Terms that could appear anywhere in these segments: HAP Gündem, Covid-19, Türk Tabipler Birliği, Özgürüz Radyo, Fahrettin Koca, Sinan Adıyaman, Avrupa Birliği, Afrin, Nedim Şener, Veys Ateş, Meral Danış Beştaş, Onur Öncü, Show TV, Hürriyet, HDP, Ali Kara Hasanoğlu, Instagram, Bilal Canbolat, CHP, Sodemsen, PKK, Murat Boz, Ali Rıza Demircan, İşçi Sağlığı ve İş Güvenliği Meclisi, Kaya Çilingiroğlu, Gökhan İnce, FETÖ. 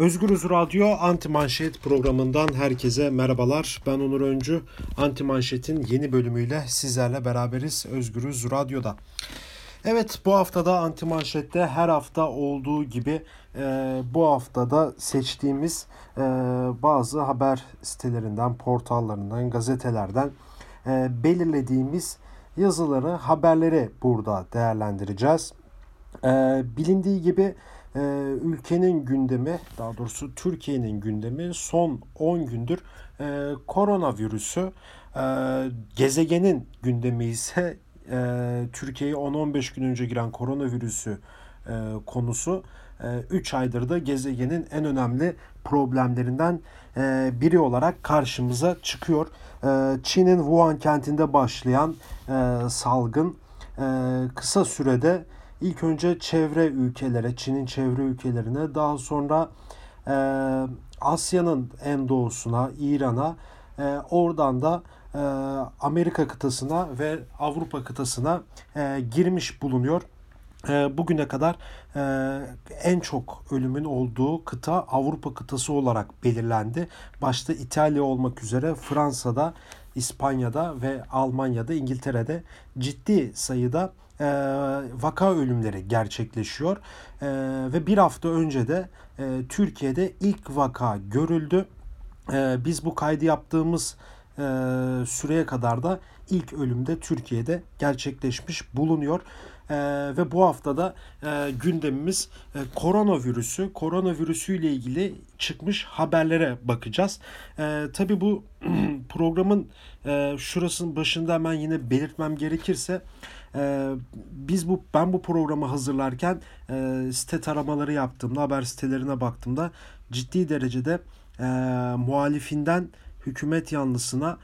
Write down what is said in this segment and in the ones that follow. Özgürüz Radyo Antimanşet programından herkese merhabalar. Ben Onur Öncü. Antimanşet'in yeni bölümüyle sizlerle beraberiz Özgürüz Radyo'da. Evet, bu haftada Antimanşet'te her hafta olduğu gibi bu haftada seçtiğimiz bazı haber sitelerinden, portallarından, gazetelerden belirlediğimiz yazıları, haberleri burada değerlendireceğiz. Bilindiği gibi ülkenin gündemi, daha doğrusu Türkiye'nin gündemi son 10 gündür koronavirüsü, gezegenin gündemi ise Türkiye'ye 10-15 gün önce giren koronavirüsü konusu 3 aydır da gezegenin en önemli problemlerinden biri olarak karşımıza çıkıyor. Çin'in Wuhan kentinde başlayan salgın kısa sürede İlk önce çevre ülkelere, Çin'in çevre ülkelerine, daha sonra Asya'nın en doğusuna, İran'a, oradan da Amerika kıtasına ve Avrupa kıtasına girmiş bulunuyor. Bugüne kadar en çok ölümün olduğu kıta Avrupa kıtası olarak belirlendi. Başta İtalya olmak üzere Fransa'da, İspanya'da ve Almanya'da, İngiltere'de ciddi sayıda vaka ölümleri gerçekleşiyor ve bir hafta önce de Türkiye'de ilk vaka görüldü. Biz bu kaydı yaptığımız süreye kadar da ilk ölüm de Türkiye'de gerçekleşmiş bulunuyor. Ve bu haftada gündemimiz koronavirüsü, koronavirüsüyle ilgili çıkmış haberlere bakacağız. Tabii bu programın şurasının başında hemen yine belirtmem gerekirse, ben bu programı hazırlarken site taramaları yaptığımda, haber sitelerine baktığımda ciddi derecede muhalifinden hükümet yanlısına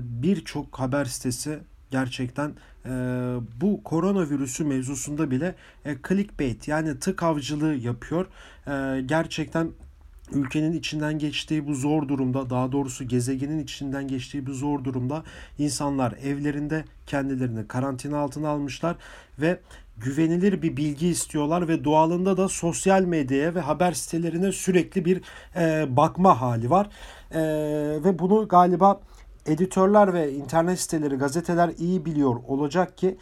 birçok haber sitesi gerçekten bu koronavirüsü mevzusunda bile clickbait, yani tık avcılığı yapıyor. Gerçekten ülkenin içinden geçtiği bu zor durumda, daha doğrusu gezegenin içinden geçtiği bu zor durumda insanlar evlerinde kendilerini karantina altına almışlar ve güvenilir bir bilgi istiyorlar ve doğalında da sosyal medyaya ve haber sitelerine sürekli bir bakma hali var. Ve bunu galiba editörler ve internet siteleri, gazeteler iyi biliyor olacak ki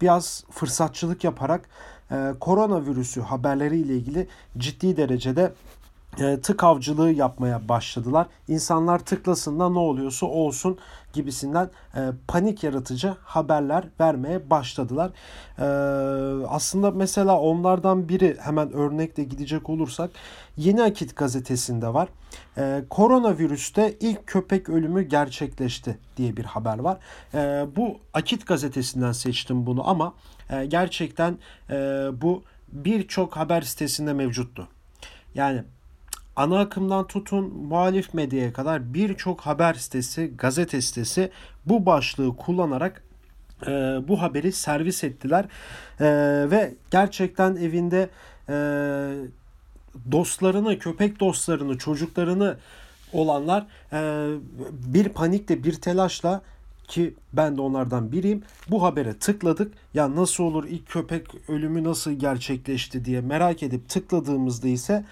biraz fırsatçılık yaparak koronavirüsü haberleriyle ilgili ciddi derecede tık avcılığı yapmaya başladılar. İnsanlar tıklasın da ne oluyorsa olsun gibisinden panik yaratıcı haberler vermeye başladılar. Aslında mesela onlardan biri, hemen örnekle gidecek olursak, Yeni Akit gazetesinde var. Koronavirüste ilk köpek ölümü gerçekleşti diye bir haber var. Bu Akit gazetesinden seçtim bunu ama gerçekten bu birçok haber sitesinde mevcuttu. Yani ana akımdan tutun muhalif medyaya kadar birçok haber sitesi, gazete sitesi bu başlığı kullanarak bu haberi servis ettiler. Ve gerçekten evinde dostlarını, köpek dostlarını, çocuklarını olanlar bir panikle, bir telaşla, ki ben de onlardan biriyim, bu habere tıkladık. Ya nasıl olur, ilk köpek ölümü nasıl gerçekleşti diye merak edip tıkladığımızda ise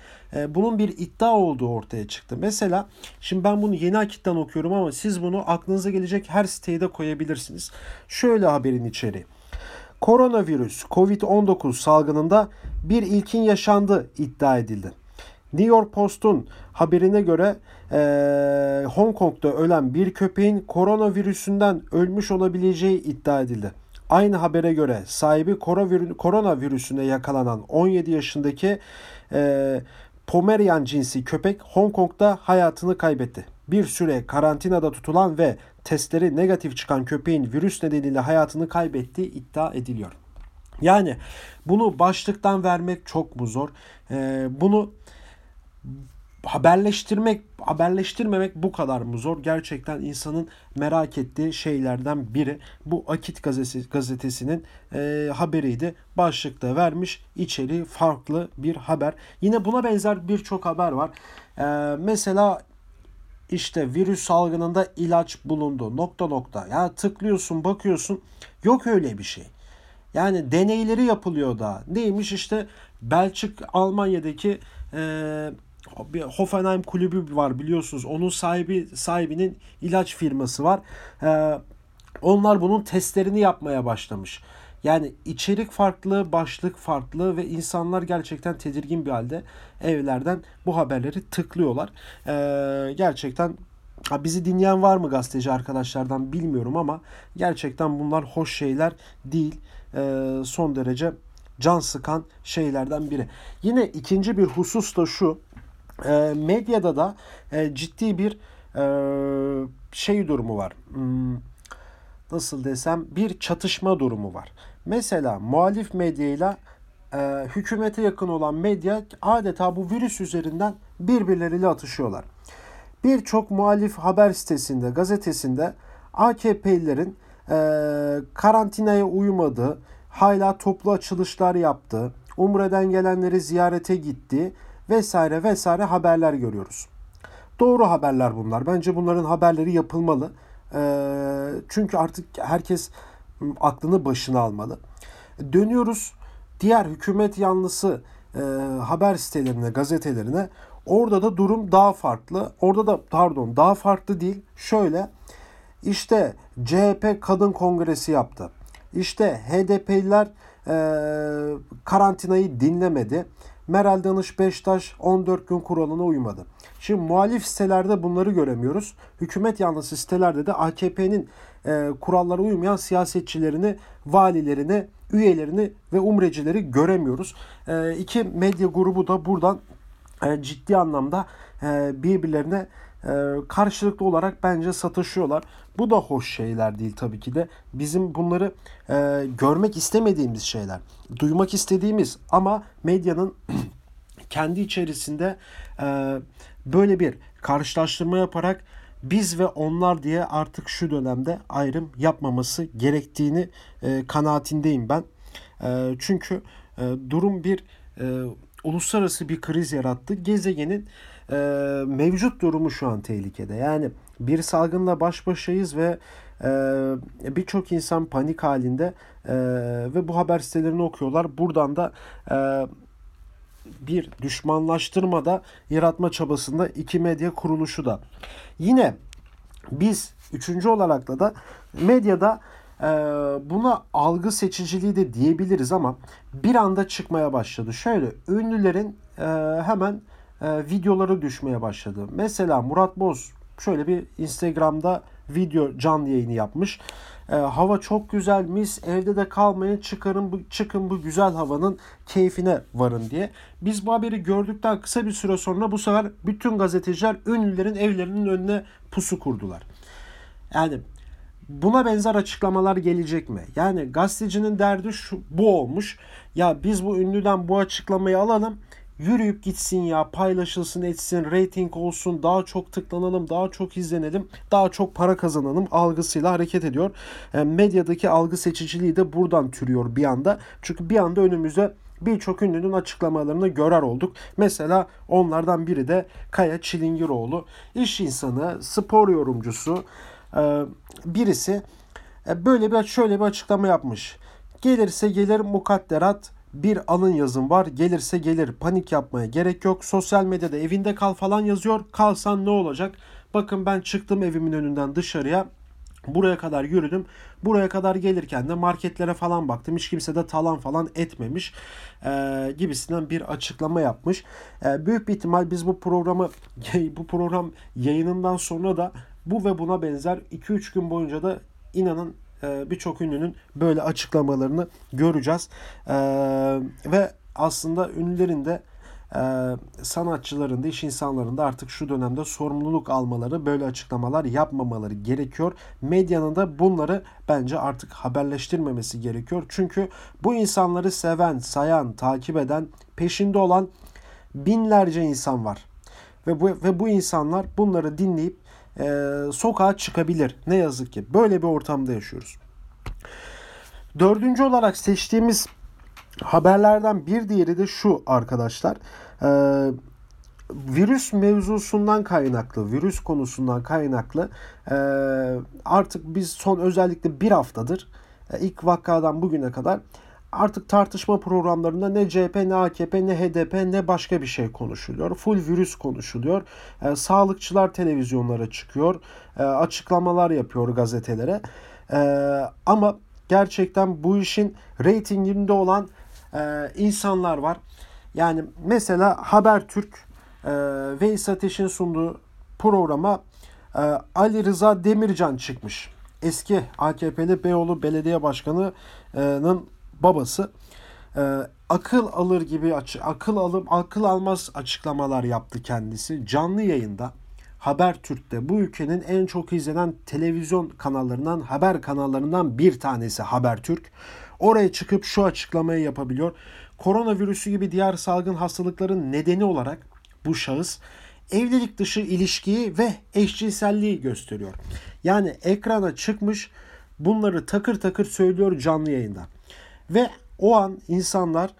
bunun bir iddia olduğu ortaya çıktı. Mesela şimdi ben bunu Yeni Akit'ten okuyorum ama siz bunu aklınıza gelecek her siteye de koyabilirsiniz. Şöyle haberin içeriği: Koronavirüs, Covid-19 salgınında bir ilkin yaşandı iddia edildi. New York Post'un haberine göre Hong Kong'da ölen bir köpeğin koronavirüsünden ölmüş olabileceği iddia edildi. Aynı habere göre sahibi koronavirüsüne yakalanan 17 yaşındaki Pomerian cinsi köpek Hong Kong'da hayatını kaybetti. Bir süre karantinada tutulan ve testleri negatif çıkan köpeğin virüs nedeniyle hayatını kaybettiği iddia ediliyor. Yani bunu başlıktan vermek çok mu zor? Bunu haberleştirmemek bu kadar mı zor? Gerçekten insanın merak ettiği şeylerden biri. Bu Akit gazetesinin haberiydi. Başlıkta vermiş, içeriği farklı bir haber. Yine buna benzer birçok haber var. Mesela işte virüs salgınında ilaç bulundu. Ya tıklıyorsun, bakıyorsun, yok öyle bir şey. Yani deneyleri yapılıyor da. Neymiş işte, Belçika, Almanya'daki bir Hoffenheim kulübü var biliyorsunuz. Onun sahibinin ilaç firması var. Onlar bunun testlerini yapmaya başlamış. Yani içerik farklı, başlık farklı ve insanlar gerçekten tedirgin bir halde evlerden bu haberleri tıklıyorlar. Gerçekten bizi dinleyen var mı gazeteci arkadaşlardan bilmiyorum ama gerçekten bunlar hoş şeyler değil. Son derece can sıkan şeylerden biri. Yine ikinci bir husus da şu. Medyada da ciddi bir şey durumu var. Nasıl desem, bir çatışma durumu var. Mesela muhalif medyayla hükümete yakın olan medya adeta bu virüs üzerinden birbirleriyle atışıyorlar. Birçok muhalif haber sitesinde, gazetesinde AKP'lilerin karantinaya uymadığı, hala toplu açılışlar yaptığı, Umre'den gelenleri ziyarete gittiği vesaire vesaire haberler görüyoruz. Doğru haberler bunlar. Bence bunların haberleri yapılmalı. Çünkü artık herkes aklını başına almalı. Dönüyoruz diğer hükümet yanlısı haber sitelerine, gazetelerine. Orada da durum daha farklı. Orada da daha farklı değil. Şöyle işte CHP Kadın Kongresi yaptı. İşte HDP'liler karantinayı dinlemedi. Meral Danış Beştaş 14 gün kuralına uymadı. Şimdi muhalif sitelerde bunları göremiyoruz. Hükümet yanlısı sitelerde de AKP'nin kurallara uymayan siyasetçilerini, valilerini, üyelerini ve umrecileri göremiyoruz. İki medya grubu da buradan ciddi anlamda birbirlerine karşılıklı olarak bence sataşıyorlar. Bu da hoş şeyler değil tabii ki de. Bizim bunları görmek istemediğimiz şeyler, duymak istediğimiz ama medyanın kendi içerisinde böyle bir karşılaştırma yaparak biz ve onlar diye artık şu dönemde ayrım yapmaması gerektiğini kanaatindeyim ben. Çünkü durum bir uluslararası bir kriz yarattı. Gezegenin mevcut durumu şu an tehlikede. Yani bir salgınla baş başayız ve birçok insan panik halinde ve bu haber sitelerini okuyorlar. Buradan da bir düşmanlaştırma da yaratma çabasında iki medya kuruluşu da. Yine biz üçüncü olarak da medyada buna algı seçiciliği de diyebiliriz ama bir anda çıkmaya başladı. Şöyle ünlülerin hemen videoları düşmeye başladı. Mesela Murat Boz şöyle bir Instagram'da video canlı yayını yapmış. Hava çok güzel, mis, evde de kalmayın, çıkın bu güzel havanın keyfine varın diye. Biz bu haberi gördükten kısa bir süre sonra bu sefer bütün gazeteciler ünlülerin evlerinin önüne pusu kurdular. Yani buna benzer açıklamalar gelecek mi? Yani gazetecinin derdi bu olmuş. Ya biz bu ünlüden bu açıklamayı alalım. Yürüyüp gitsin ya, paylaşılsın etsin, reyting olsun, daha çok tıklanalım, daha çok izlenelim, daha çok para kazanalım algısıyla hareket ediyor. Medyadaki algı seçiciliği de buradan türüyor bir anda. Çünkü bir anda önümüze birçok ünlünün açıklamalarını görer olduk. Mesela onlardan biri de Kaya Çilingiroğlu. İş insanı, spor yorumcusu birisi şöyle bir açıklama yapmış. Gelirse gelir mukadderat. Bir alın yazım var, gelirse gelir, panik yapmaya gerek yok. Sosyal medyada evinde kal falan yazıyor. Kalsan ne olacak? Bakın ben çıktım evimin önünden dışarıya. Buraya kadar yürüdüm. Buraya kadar gelirken de marketlere falan baktım. Hiç kimse de talan falan etmemiş gibisinden bir açıklama yapmış. Büyük bir ihtimal biz bu program yayınından sonra da bu ve buna benzer 2-3 gün boyunca da inanın birçok ünlünün böyle açıklamalarını göreceğiz. Ve aslında ünlülerin de sanatçıların da iş insanların da artık şu dönemde sorumluluk almaları, böyle açıklamalar yapmamaları gerekiyor. Medyanın da bunları bence artık haberleştirmemesi gerekiyor. Çünkü bu insanları seven, sayan, takip eden, peşinde olan binlerce insan var. Ve bu insanlar bunları dinleyip sokağa çıkabilir. Ne yazık ki böyle bir ortamda yaşıyoruz. Dördüncü olarak seçtiğimiz haberlerden bir diğeri de şu arkadaşlar. Virüs mevzusundan kaynaklı, virüs konusundan kaynaklı artık biz son özellikle bir haftadır ilk vakadan bugüne kadar artık tartışma programlarında ne CHP, ne AKP, ne HDP, ne başka bir şey konuşuluyor. Full virüs konuşuluyor. Sağlıkçılar televizyonlara çıkıyor. Açıklamalar yapıyor gazetelere. Ama gerçekten bu işin reytinginde olan insanlar var. Yani mesela Habertürk Veys Ateş'in sunduğu programa Ali Rıza Demircan çıkmış. Eski AKP'li Beyoğlu Belediye Başkanı'nın babası. Akıl alır gibi akıl almaz açıklamalar yaptı kendisi. Canlı yayında Habertürk'te, bu ülkenin en çok izlenen televizyon kanallarından, haber kanallarından bir tanesi Habertürk. Oraya çıkıp şu açıklamayı yapabiliyor. Koronavirüsü gibi diğer salgın hastalıkların nedeni olarak bu şahıs evlilik dışı ilişkiyi ve eşcinselliği gösteriyor. Yani ekrana çıkmış, bunları takır takır söylüyor canlı yayında. Ve o an insanlar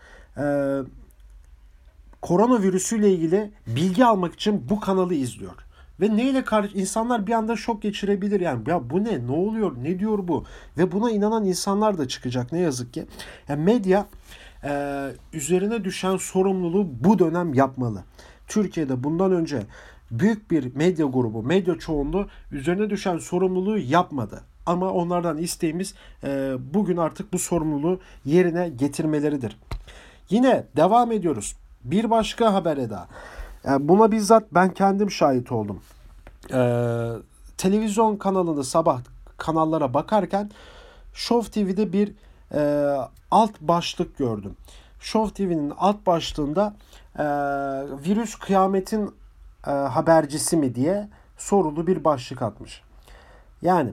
koronavirüsüyle ilgili bilgi almak için bu kanalı izliyor. Ve neyle insanlar bir anda şok geçirebilir. Yani ya bu ne? Ne oluyor? Ne diyor bu? Ve buna inanan insanlar da çıkacak ne yazık ki. Yani medya üzerine düşen sorumluluğu bu dönem yapmalı. Türkiye'de bundan önce büyük bir medya grubu, medya çoğunluğu üzerine düşen sorumluluğu yapmadı. Ama onlardan isteğimiz bugün artık bu sorumluluğu yerine getirmeleridir. Yine devam ediyoruz. Bir başka habere daha. Buna bizzat ben kendim şahit oldum. Televizyon kanalında sabah kanallara bakarken Show TV'de bir alt başlık gördüm. Show TV'nin alt başlığında virüs kıyametin habercisi mi diye sorulu bir başlık atmış. Yani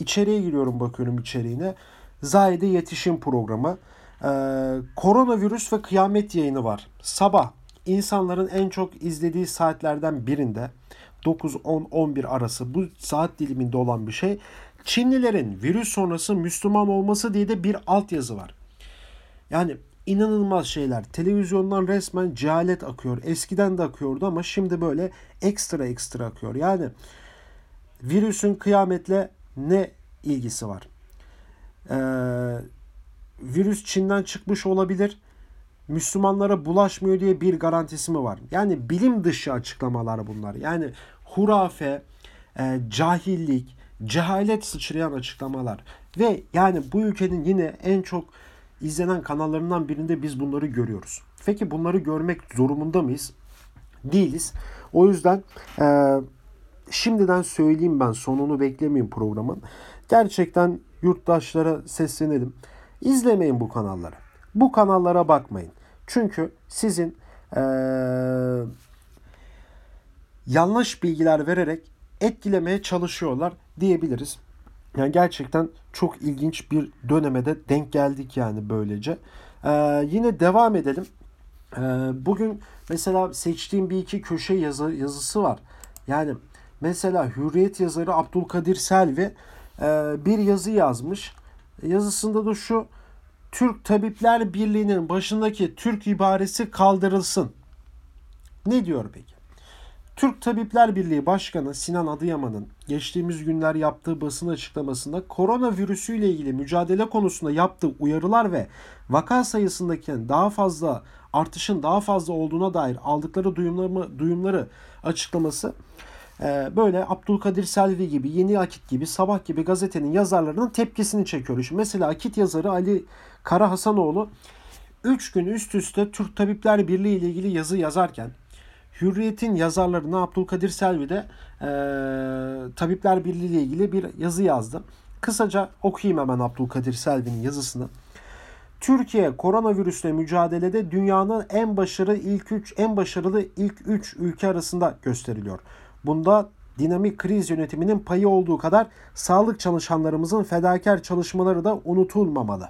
içeriye giriyorum, bakıyorum içeriğine. Zahide Yetişim Programı. Koronavirüs ve kıyamet yayını var. Sabah insanların en çok izlediği saatlerden birinde 9-10-11 arası bu saat diliminde olan bir şey. Çinlilerin virüs sonrası Müslüman olması diye de bir altyazı var. Yani İnanılmaz şeyler. Televizyondan resmen cehalet akıyor. Eskiden de akıyordu ama şimdi böyle ekstra akıyor. Yani virüsün kıyametle ne ilgisi var? Virüs Çin'den çıkmış olabilir. Müslümanlara bulaşmıyor diye bir garantisi mi var? Yani bilim dışı açıklamalar bunlar. Yani hurafe, cahillik, cehalet sıçrayan açıklamalar. Ve yani bu ülkenin yine en çok İzlenen kanallarından birinde biz bunları görüyoruz. Peki bunları görmek zorunda mıyız? Değiliz. O yüzden şimdiden söyleyeyim, ben sonunu beklemeyeyim programın. Gerçekten yurttaşlara seslenelim. İzlemeyin bu kanalları. Bu kanallara bakmayın. Çünkü sizin yanlış bilgiler vererek etkilemeye çalışıyorlar diyebiliriz. Yani gerçekten çok ilginç bir döneme de denk geldik yani böylece. Yine devam edelim. Bugün mesela seçtiğim bir iki köşe yazısı var. Yani mesela Hürriyet yazarı Abdülkadir Selvi bir yazı yazmış. Yazısında da şu: Türk Tabipler Birliği'nin başındaki Türk ibaresi kaldırılsın. Ne diyor peki? Türk Tabipler Birliği Başkanı Sinan Adıyaman'ın geçtiğimiz günler yaptığı basın açıklamasında koronavirüsüyle ilgili mücadele konusunda yaptığı uyarılar ve vaka sayısındaki artışın daha fazla olduğuna dair aldıkları duyumları açıklaması böyle Abdülkadir Selvi gibi, Yeni Akit gibi, Sabah gibi gazetenin yazarlarının tepkisini çekiyor. Şimdi mesela Akit yazarı Ali Kara Hasanoğlu 3 gün üst üste Türk Tabipler Birliği ile ilgili yazı yazarken, Hürriyet'in yazarlarına Abdülkadir Selvi de Tabipler Birliği ile ilgili bir yazı yazdı. Kısaca okuyayım hemen Abdülkadir Selvi'nin yazısını. Türkiye koronavirüsle mücadelede dünyanın en başarılı ilk üç ülke arasında gösteriliyor. Bunda dinamik kriz yönetiminin payı olduğu kadar sağlık çalışanlarımızın fedakar çalışmaları da unutulmamalı.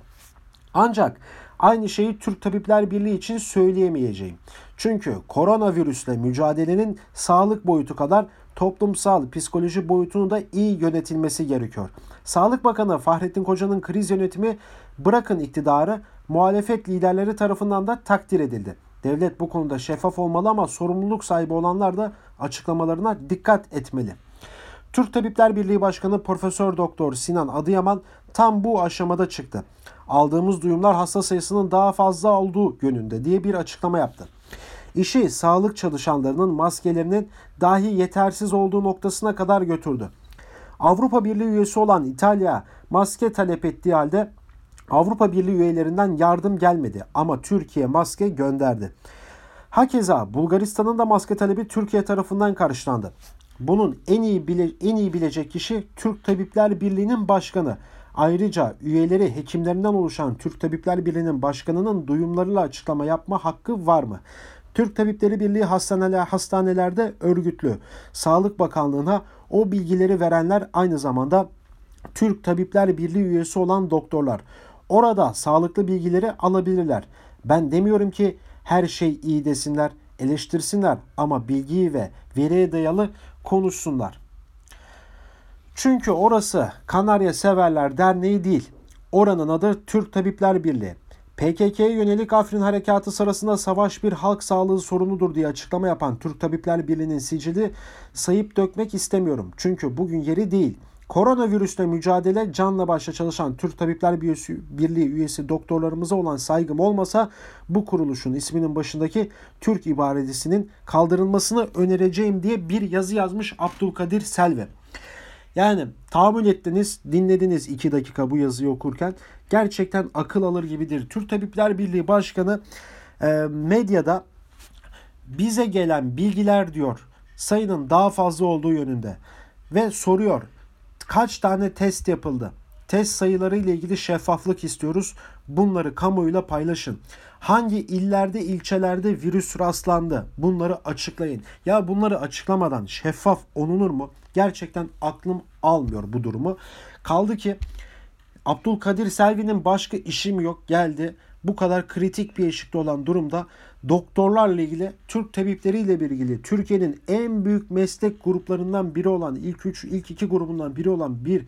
Ancak aynı şeyi Türk Tabipler Birliği için söyleyemeyeceğim. Çünkü koronavirüsle mücadelenin sağlık boyutu kadar toplumsal, psikoloji boyutunu da iyi yönetilmesi gerekiyor. Sağlık Bakanı Fahrettin Koca'nın kriz yönetimi, bırakın iktidarı, muhalefet liderleri tarafından da takdir edildi. Devlet bu konuda şeffaf olmalı ama sorumluluk sahibi olanlar da açıklamalarına dikkat etmeli. Türk Tabipler Birliği Başkanı Profesör Doktor Sinan Adıyaman tam bu aşamada çıktı. Aldığımız duyumlar hasta sayısının daha fazla olduğu yönünde diye bir açıklama yaptı. İşi sağlık çalışanlarının maskelerinin dahi yetersiz olduğu noktasına kadar götürdü. Avrupa Birliği üyesi olan İtalya maske talep ettiği halde Avrupa Birliği üyelerinden yardım gelmedi ama Türkiye maske gönderdi. Hakeza Bulgaristan'ın da maske talebi Türkiye tarafından karşılandı. Bunun en iyi bilecek kişi Türk Tabipler Birliği'nin başkanı. Ayrıca üyeleri hekimlerinden oluşan Türk Tabipler Birliği'nin başkanının duyumlarıyla açıklama yapma hakkı var mı? Türk Tabipleri Birliği hastanelerde örgütlü. Sağlık Bakanlığı'na o bilgileri verenler aynı zamanda Türk Tabipler Birliği üyesi olan doktorlar. Orada sağlıklı bilgileri alabilirler. Ben demiyorum ki her şey iyi desinler, eleştirsinler ama bilgiyi ve veriye dayalı konuşsunlar. Çünkü orası Kanarya Severler Derneği değil. Oranın adı Türk Tabipler Birliği. PKK'ye yönelik Afrin harekatı sırasında savaş bir halk sağlığı sorunudur diye açıklama yapan Türk Tabipler Birliği'nin sicili sayıp dökmek istemiyorum. Çünkü bugün yeri değil. Koronavirüsle mücadele canla başla çalışan Türk Tabipler Birliği üyesi doktorlarımıza olan saygım olmasa bu kuruluşun isminin başındaki Türk ibaresinin kaldırılmasını önereceğim diye bir yazı yazmış Abdülkadir Selvi. Yani tahammül ettiniz, dinlediniz 2 dakika bu yazıyı okurken. Gerçekten akıl alır gibidir. Türk Tabipler Birliği Başkanı medyada bize gelen bilgiler diyor sayının daha fazla olduğu yönünde ve soruyor kaç tane test yapıldı? Test sayıları ile ilgili şeffaflık istiyoruz. Bunları kamuoyuyla paylaşın. Hangi illerde, ilçelerde virüs rastlandı? Bunları açıklayın. Ya bunları açıklamadan şeffaf olunur mu? Gerçekten aklım almıyor bu durumu. Kaldı ki Abdülkadir Selvi'nin başka işi mi yok geldi. Bu kadar kritik bir eşikte olan durumda doktorlarla ilgili, Türk tabipleriyle ilgili Türkiye'nin en büyük meslek gruplarından biri olan ilk iki grubundan biri olan bir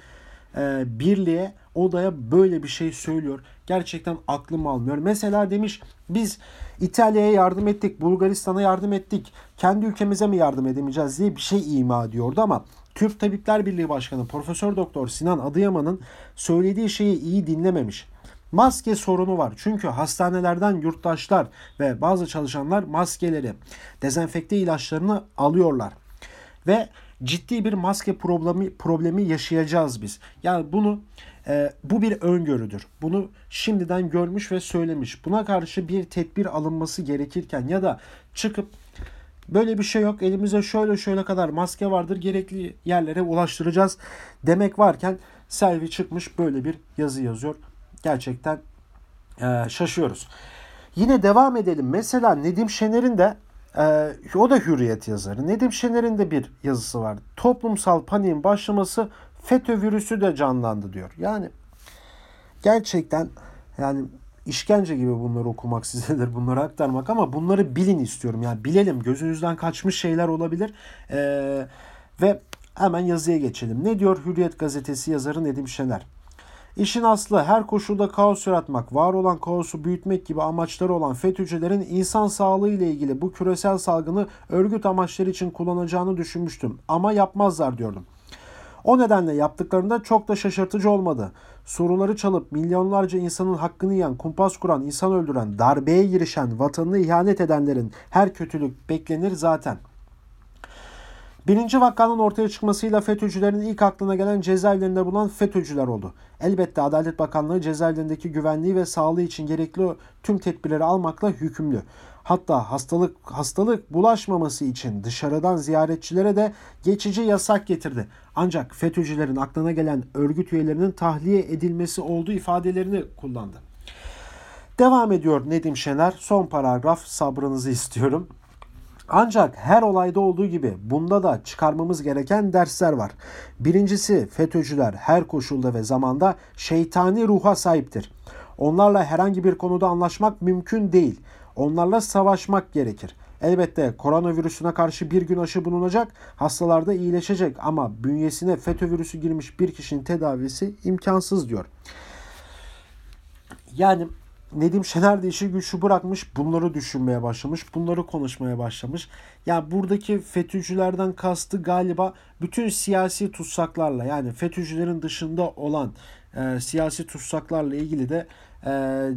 birliğe, odaya böyle bir şey söylüyor. Gerçekten aklım almıyor. Mesela demiş biz İtalya'ya yardım ettik, Bulgaristan'a yardım ettik. Kendi ülkemize mi yardım edemeyeceğiz diye bir şey ima ediyordu ama Türk Tabipler Birliği Başkanı Profesör Doktor Sinan Adıyaman'ın söylediği şeyi iyi dinlememiş. Maske sorunu var. Çünkü hastanelerden yurttaşlar ve bazı çalışanlar maskeleri, dezenfekte ilaçlarını alıyorlar. Ve ciddi bir maske problemi yaşayacağız biz. Yani bu bir öngörüdür. Bunu şimdiden görmüş ve söylemiş. Buna karşı bir tedbir alınması gerekirken ya da çıkıp böyle bir şey yok, elimizde şöyle kadar maske vardır, gerekli yerlere ulaştıracağız demek varken Selvi çıkmış böyle bir yazı yazıyor. Gerçekten şaşıyoruz. Yine devam edelim. Mesela Nedim Şener'in de o da Hürriyet yazarı. Nedim Şener'in de bir yazısı var. Toplumsal paniğin başlaması FETÖ virüsü de canlandı diyor. Yani gerçekten yani işkence gibi bunları okumak sizedir, bunları aktarmak ama bunları bilin istiyorum. Yani bilelim, gözünüzden kaçmış şeyler olabilir. Ve hemen yazıya geçelim. Ne diyor Hürriyet gazetesi yazarı Nedim Şener? İşin aslı her koşulda kaos yaratmak, var olan kaosu büyütmek gibi amaçları olan FETÖ'cülerin insan sağlığı ile ilgili bu küresel salgını örgüt amaçları için kullanacağını düşünmüştüm ama yapmazlar diyordum. O nedenle yaptıklarında çok da şaşırtıcı olmadı. Soruları çalıp milyonlarca insanın hakkını yiyen, kumpas kuran, insan öldüren, darbeye girişen, vatanını ihanet edenlerin her kötülük beklenir zaten. Birinci vakanın ortaya çıkmasıyla FETÖ'cülerin ilk aklına gelen cezaevlerinde bulunan FETÖ'cüler oldu. Elbette Adalet Bakanlığı cezaevlerindeki güvenliği ve sağlığı için gerekli tüm tedbirleri almakla yükümlü. Hatta hastalık bulaşmaması için dışarıdan ziyaretçilere de geçici yasak getirdi. Ancak FETÖ'cülerin aklına gelen örgüt üyelerinin tahliye edilmesi olduğu ifadelerini kullandı. Devam ediyor Nedim Şener. Son paragraf, sabrınızı istiyorum. Ancak her olayda olduğu gibi bunda da çıkarmamız gereken dersler var. Birincisi, FETÖ'cüler her koşulda ve zamanda şeytani ruha sahiptir. Onlarla herhangi bir konuda anlaşmak mümkün değil. Onlarla savaşmak gerekir. Elbette koronavirüsüne karşı bir gün aşı bulunacak, hastalarda iyileşecek ama bünyesine FETÖ virüsü girmiş bir kişinin tedavisi imkansız diyor. Yani Nedim Şener de işi gücü bırakmış, bunları düşünmeye başlamış, bunları konuşmaya başlamış. Yani buradaki FETÖ'cülerden kastı galiba bütün siyasi tutsaklarla, yani FETÖ'cülerin dışında olan siyasi tutsaklarla ilgili de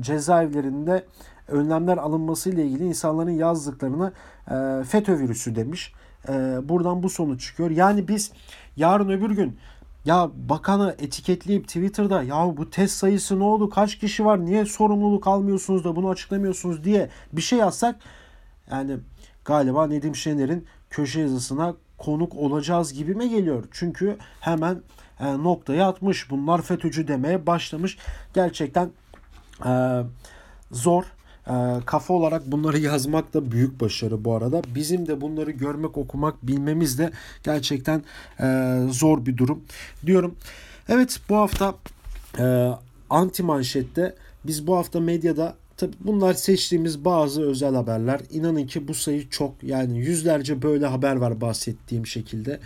cezaevlerinde önlemler alınması ile ilgili insanların yazdıklarını FETÖ virüsü demiş. Buradan bu sonuç çıkıyor. Yani biz yarın öbür gün ya bakanı etiketleyip Twitter'da ya bu test sayısı ne oldu, kaç kişi var, niye sorumluluk almıyorsunuz da bunu açıklamıyorsunuz diye bir şey yazsak, yani galiba Nedim Şener'in köşe yazısına konuk olacağız gibime geliyor. Çünkü hemen noktaya atmış, bunlar FETÖ'cü demeye başlamış. Gerçekten zor. Kafa olarak bunları yazmak da büyük başarı bu arada. Bizim de bunları görmek, okumak, bilmemiz de gerçekten zor bir durum diyorum. Evet, bu hafta Antimanşet'te biz bu hafta medyada, tabii bunlar seçtiğimiz bazı özel haberler. İnanın ki bu sayı çok, yani yüzlerce böyle haber var bahsettiğim şekilde.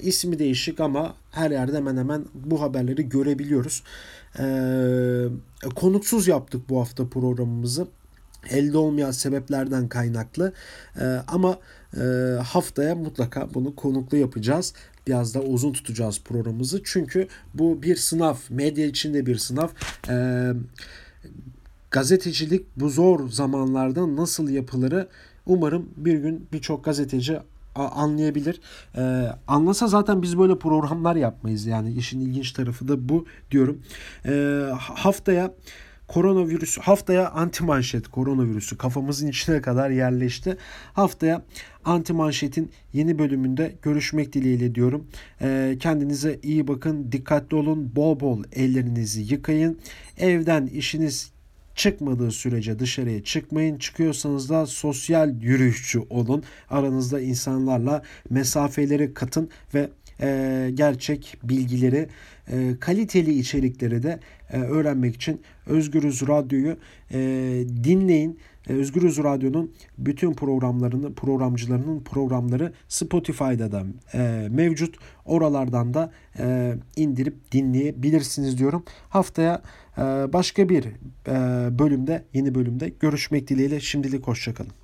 İsmi değişik ama her yerde hemen hemen bu haberleri görebiliyoruz. Konuksuz yaptık bu hafta programımızı. Elde olmayan sebeplerden kaynaklı ama haftaya mutlaka bunu konuklu yapacağız. Biraz da uzun tutacağız programımızı. Çünkü bu bir sınav. Medya içinde bir sınav. Gazetecilik bu zor zamanlarda nasıl yapılırı umarım bir gün birçok gazeteci anlayabilir. Anlasa zaten biz böyle programlar yapmayız. Yani işin ilginç tarafı da bu diyorum. Haftaya Antimanşet koronavirüsü kafamızın içine kadar yerleşti. Haftaya Antimanşet'in yeni bölümünde görüşmek dileğiyle diyorum. Kendinize iyi bakın. Dikkatli olun. Bol bol ellerinizi yıkayın. Evden işiniz çıkmadığı sürece dışarıya çıkmayın. Çıkıyorsanız da sosyal yürüyüşçü olun. Aranızda insanlarla mesafeleri katın ve gerçek bilgileri, kaliteli içerikleri de öğrenmek için Özgürüz Radyo'yu dinleyin. Özgürüz Radyo'nun bütün programları Spotify'da da mevcut. Oralardan da indirip dinleyebilirsiniz diyorum. Haftaya başka bir bölümde, yeni bölümde görüşmek dileğiyle. Şimdilik hoşçakalın.